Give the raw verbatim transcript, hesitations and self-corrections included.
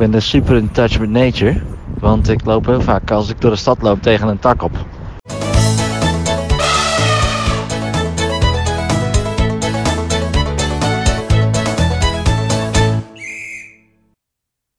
ben dus super in touch with nature. Want ik loop heel vaak, als ik door de stad loop, tegen een tak op.